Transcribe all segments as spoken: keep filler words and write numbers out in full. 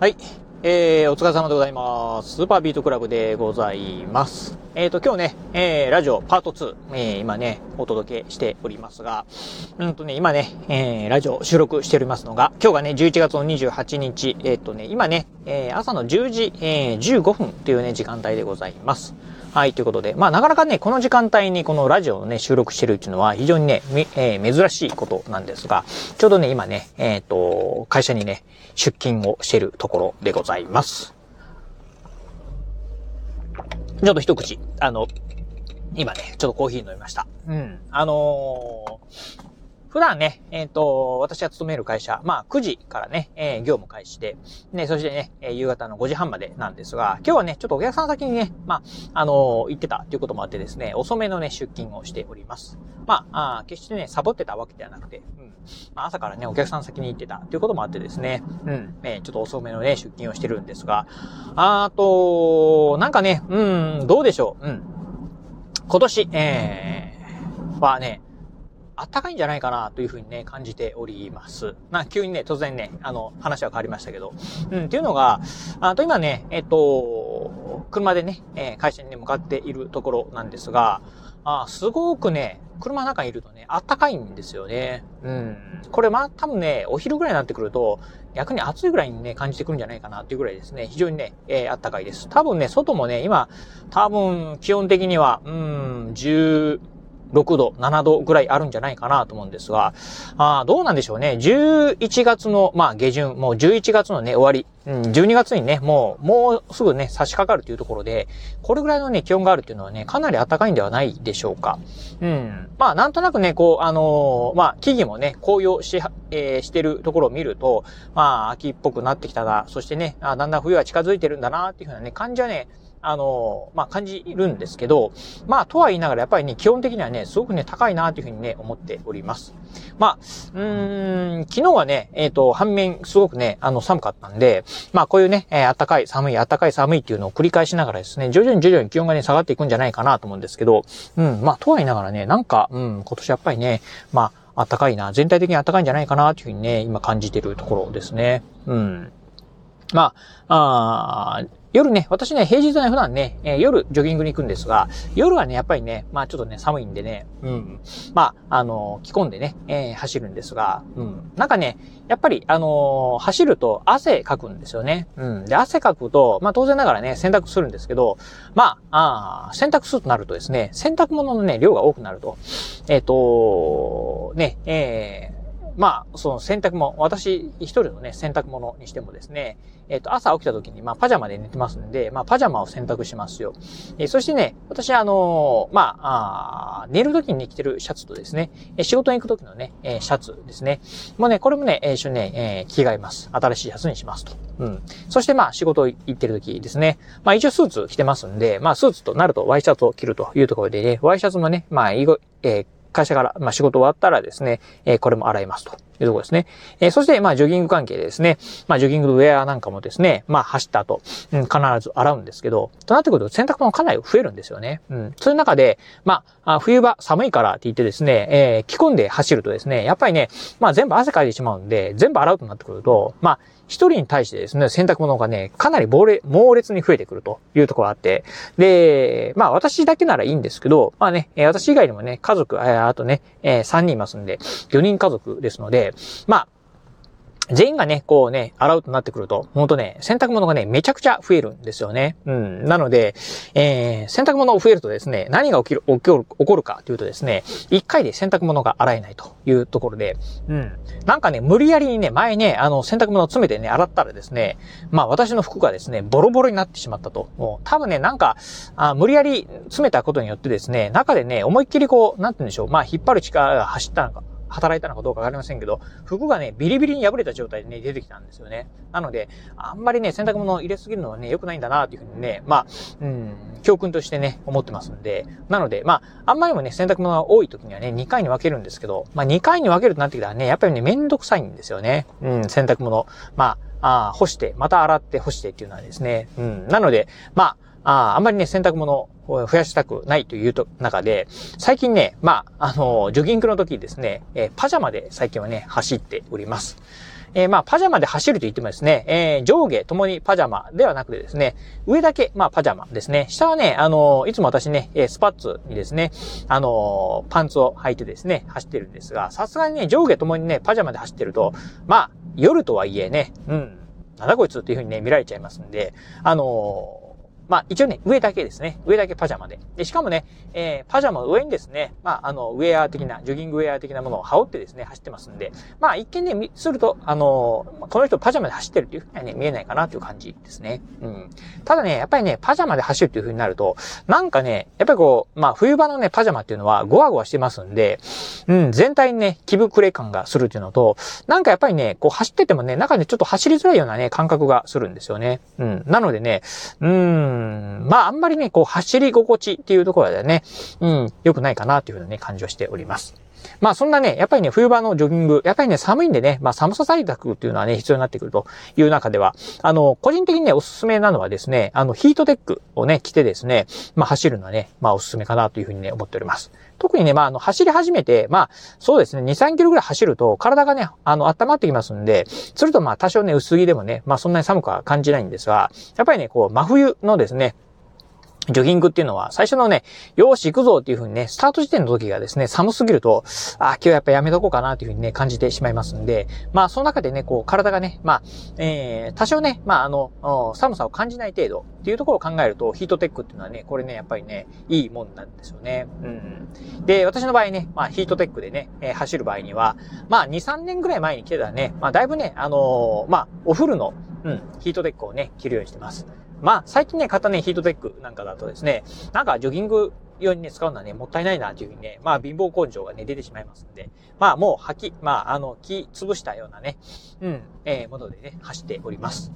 はい、えー、お疲れ様でございます。スーパービートクラブでございます。えっと、今日ね、えー、ラジオパートツー、えー、今ね、お届けしておりますが、うんとね、今ね、えー、ラジオ収録しておりますのが、今日がね、じゅういちがつのにじゅうはちにち、えっとね、今ね、えー、朝のじゅうじ、えー、じゅうごふんというね、時間帯でございます。はい、ということで、まあ、なかなかね、この時間帯にこのラジオをね、収録してるっていうのは非常にね、えー、珍しいことなんですが、ちょうどね、今ね、えっと、会社にね、出勤をしているところでございます。ちょっと一口、あの、今ね、ちょっとコーヒー飲みました。うん。あのー、普段ね、えっと、私が勤める会社、まあ、くじからね、えー、業務開始で、ね、そしてね、夕方のごじはんまでなんですが、今日はね、ちょっとお客さん先にね、まあ、あのー、行ってたということもあってですね、遅めのね、出勤をしております。まあ、あ決してね、サボってたわけではなくて、うんまあ、朝からね、お客さん先に行ってたということもあってですね、うん、ね、ちょっと遅めのね、出勤をしてるんですが、あと、なんかね、うん、どうでしょう、うん。今年、えー、はね、あったかいんじゃないかなというふうにね、感じております。な、急にね、突然ね、あの、話は変わりましたけど。うん、っていうのが、あと今ね、えっと、車でね、えー、会社に、ね、向かっているところなんですが、あすごくね、車の中にいるとね、あったかいんですよね。うん。これまあ、多分ね、お昼ぐらいになってくると、逆に暑いぐらいにね、感じてくるんじゃないかなっていうぐらいですね、非常にね、えー、あったかいです。多分ね、外もね、今、多分、気温的には、うん、じゅうろくど、ななどぐらいあるんじゃないかなと思うんですが、あどうなんでしょうね。じゅういちがつの、まあ、下旬、もうじゅういちがつのね、終わり、うん、じゅうにがつにね、もう、もうすぐね、差し掛かるというところで、これぐらいのね、気温があるっていうのはね、かなり暖かいんではないでしょうか。うん。まあ、なんとなくね、こう、あのー、まあ、木々もね、紅葉し、えー、してるところを見ると、まあ、秋っぽくなってきたな、そしてね、あだんだん冬が近づいてるんだな、っていうふうなね、感じはね、あの、まあ、感じるんですけど、まあ、とは言いながら、やっぱりね、基本的にはね、すごくね、高いな、というふうにね、思っております。まあ、うーん、昨日はね、えっと、反面、すごくね、あの、寒かったんで、まあ、こういうね、えー、暖かい、寒い、暖かい、寒いっていうのを繰り返しながらですね、徐々に徐々に気温がね、下がっていくんじゃないかなと思うんですけど、うん、まあ、とは言いながらね、なんか、うん、今年やっぱりね、まあ、暖かいな、全体的に暖かいんじゃないかな、というふうにね、今感じてるところですね。うん。まあ、あ夜ね、私ね、平日はね、普段ね、えー、夜ジョギングに行くんですが、夜はね、やっぱりね、まあちょっとね、寒いんでね、うん。まあ、あのー、着込んでね、えー、走るんですが、うん。なんかね、やっぱり、あのー、走ると汗かくんですよね。うん。で、汗かくと、まあ当然ながらね、洗濯するんですけど、まあ、あ洗濯するとなるとですね、洗濯物のね、量が多くなると、えっと、ね、えー、まあ、その洗濯も、私一人のね、洗濯物にしてもですね、えっと、朝起きた時に、まあ、パジャマで寝てますんで、まあ、パジャマを洗濯しますよ。えー、そしてね、私、あのー、まあ、あ寝る時に着てるシャツとですね、仕事に行く時のね、えー、シャツですね。もうね、これもね、一緒にね、えー、着替えます。新しいシャツにしますと。うん。そしてまあ、仕事行ってる時ですね。まあ、一応スーツ着てますんで、まあ、スーツとなるとワイシャツを着るというところでね、ワイシャツもね、まあ、いいご、えー会社から、まあ、仕事終わったらですね、えー、これも洗いますというところですね。えー、そして、まあ、ジョギング関係でですね、まあ、ジョギングのウェアなんかもですね、まあ、走った後、うん、必ず洗うんですけど、となってくると洗濯物かなり増えるんですよね。うん。そういう中で、まあ、冬場寒いからって言ってですね、えー、着込んで走るとですね、やっぱりね、まあ、全部汗かいてしまうんで、全部洗うとなってくると、まあ、一人に対してですね、洗濯物がね、かなり猛烈に増えてくるというところがあって、で、まあ私だけならいいんですけど、まあね、私以外にもね、家族、あとね、さんにんいますんで、よにんかぞくですので、まあ、全員がね、こうね、洗うとなってくると、ほんとね、洗濯物がね、めちゃくちゃ増えるんですよね。うん。なので、えー、洗濯物が増えるとですね、何が起きる、起こる、起こるかというとですね、一回で洗濯物が洗えないというところで、うん。なんかね、無理やりにね、前ね、あの、洗濯物を詰めてね、洗ったらですね、まあ、私の服がですね、ボロボロになってしまったと。もう、多分ね、なんか、あ無理やり詰めたことによってですね、中でね、思いっきりこう、なんて言うんでしょう、まあ、引っ張る力が走ったのか。働いたのかどうかわかりませんけど、服がね、ビリビリに破れた状態でね、出てきたんですよね。なので、あんまりね、洗濯物を入れすぎるのはね、良くないんだな、というふうにね、まあ、うん、教訓としてね、思ってますんで。なので、まあ、あんまりもね、洗濯物が多い時にはね、にかいに分けるんですけど、まあ、にかいに分けるとなってきたらね、やっぱりね、めんどくさいんですよね。うん、洗濯物。まあ、あ干して、また洗って干してっていうのはですね、うん、なので、まあ、あ, あんまりね、洗濯物を増やしたくないというと中で、最近ね、まあ、あの、ジョギングの時ですね、えー、パジャマで最近はね、走っております。えー、まあ、パジャマで走ると言ってもですね、えー、上下ともにパジャマではなくてですね、上だけ、まあ、パジャマですね。下はね、あのー、いつも私ね、スパッツにですね、あのー、パンツを履いてですね、走ってるんですが、さすがにね、上下ともにね、パジャマで走ってると、まあ、夜とはいえね、うん、なんだこいつっていう風にね、見られちゃいますんで、あのー、まあ一応ね、上だけですね。上だけパジャマで。で、しかもね、えー、パジャマの上にですね、まああの、ウェア的な、ジョギングウェア的なものを羽織ってですね、走ってますんで、まあ一見ね、すると、あのー、この人パジャマで走ってるっていうふうにはね、見えないかなという感じですね。うん。ただね、やっぱりね、パジャマで走るっていうふうになると、なんかね、やっぱりこう、まあ冬場のね、パジャマっていうのはゴワゴワしてますんで、うん、全体にね、着膨れ感がするっていうのと、なんかやっぱりね、こう走っててもね、中でちょっと走りづらいようなね、感覚がするんですよね。うん。なのでね、うーん、まあ、あんまりね、こう、走り心地っていうところでね、うん、良くないかなというふうなね、感じをしております。まあ、そんなね、やっぱりね、冬場のジョギング、やっぱりね、寒いんでね、まあ、寒さ対策っていうのはね、必要になってくるという中では、あの、個人的にね、おすすめなのはですね、あの、ヒートテックをね、着てですね、まあ、走るのはね、まあ、おすすめかなというふうにね、思っております。特にね、まあ、あの、走り始めて、まあ、そうですね、に、さんキロぐらい走ると、体がね、あの、温まってきますんで、するとまあ、多少ね、薄着でもね、まあ、そんなに寒くは感じないんですが、やっぱりね、こう、真冬のですね、ジョギングっていうのは、最初のね、よーし行くぞっていう風にね、スタート時点の時がですね、寒すぎると、ああ、今日やっぱやめとこうかなっていう風にね、感じてしまいますんで、まあ、その中でね、こう、体がね、まあ、えー、多少ね、まあ、あの、寒さを感じない程度っていうところを考えると、ヒートテックっていうのはね、これね、やっぱりね、いいもんなんですよね。うん。で、私の場合ね、まあ、ヒートテックでね、えー、走る場合には、まあ、に、さんねんぐらい前に来てたね、まあ、だいぶね、あのー、まあ、おフルの、うん、ヒートテックをね、着るようにしてます。まあ、最近ね、買ったね、ヒートテックなんかだとですね、なんかジョギング用にね、使うのはね、もったいないな、というふうにね、まあ、貧乏根性がね、出てしまいますんで、まあ、もう吐き、まあ、あの、気潰したようなね、うん、えー、ものでね、走っております。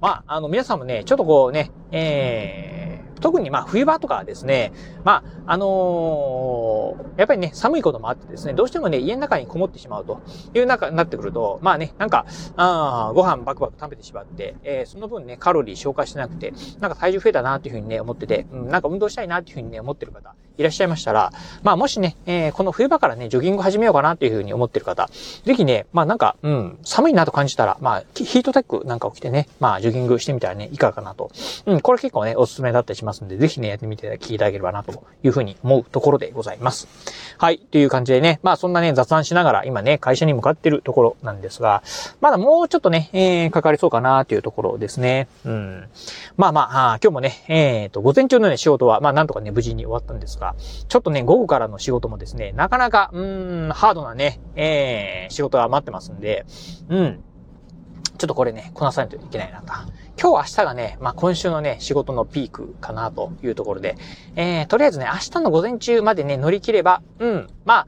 まあ、あの、皆さんもね、ちょっとこうね、えー、特にまあ、冬場とかはですね、まあ、あのー、やっぱりね、寒いこともあってですね、どうしてもね、家の中にこもってしまうという中になってくると、まあね、なんか、あご飯バクバク食べてしまって、えー、その分ね、カロリー消化してなくて、なんか体重増えたな、というふうにね、思ってて、うん、なんか運動したいな、というふうにね、思ってる方、いらっしゃいましたら、まあ、もしね、えー、この冬場からね、ジョギング始めようかな、というふうに思ってる方、ぜひね、まあなんか、うん、寒いなと感じたら、まあ、ヒートテックなんかを着てね、まあ、ジョギングしてみたらね、いかがかなと。うん、これ結構ね、おすすめだったりしますので、ぜひね、やってみて聞いていただければな、というふうに思うところでございます。はい、という感じでね、まあそんなね、雑談しながら、今ね、会社に向かっているところなんですが、まだもうちょっとね、えー、かかりそうかな、というところですね。うん。まあまあ、あ今日もね、えっと、午前中のね、仕事は、まあなんとかね、無事に終わったんですが、ちょっとね、午後からの仕事もですね、なかなか、うーん、ハードなね、えー、仕事が待ってますんで、うん。ちょっとこれね、こなさないといけないなと。今日明日がね、まあ、今週のね、仕事のピークかなというところで、えー、とりあえずね、明日の午前中までね、乗り切れば、うん、まあ、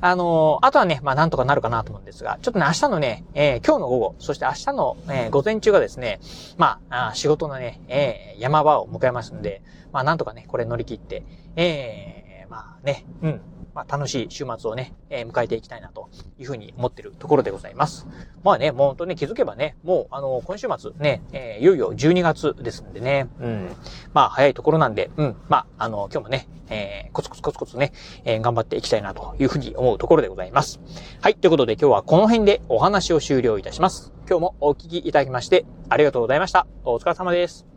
あのー、あとはね、まあ、なんとかなるかなと思うんですが、ちょっとね、明日のね、えー、今日の午後、そして明日の、えー、午前中がですね、まあ、あ仕事のね、えー、山場を迎えますので、まあ、なんとかね、これ乗り切って、えー、まあね、うん。まあ、楽しい週末をね、えー、迎えていきたいなというふうに思っているところでございます。まあね、もう本当に気づけばね、もうあの、今週末ね、えー、いよいよじゅうにがつですんでね、うん。まあ早いところなんで、うん。まああの、今日もね、えー、コツコツコツコツね、えー、頑張っていきたいなというふうに思うところでございます。はい、ということで今日はこの辺でお話を終了いたします。今日もお聞きいただきましてありがとうございました。お疲れ様です。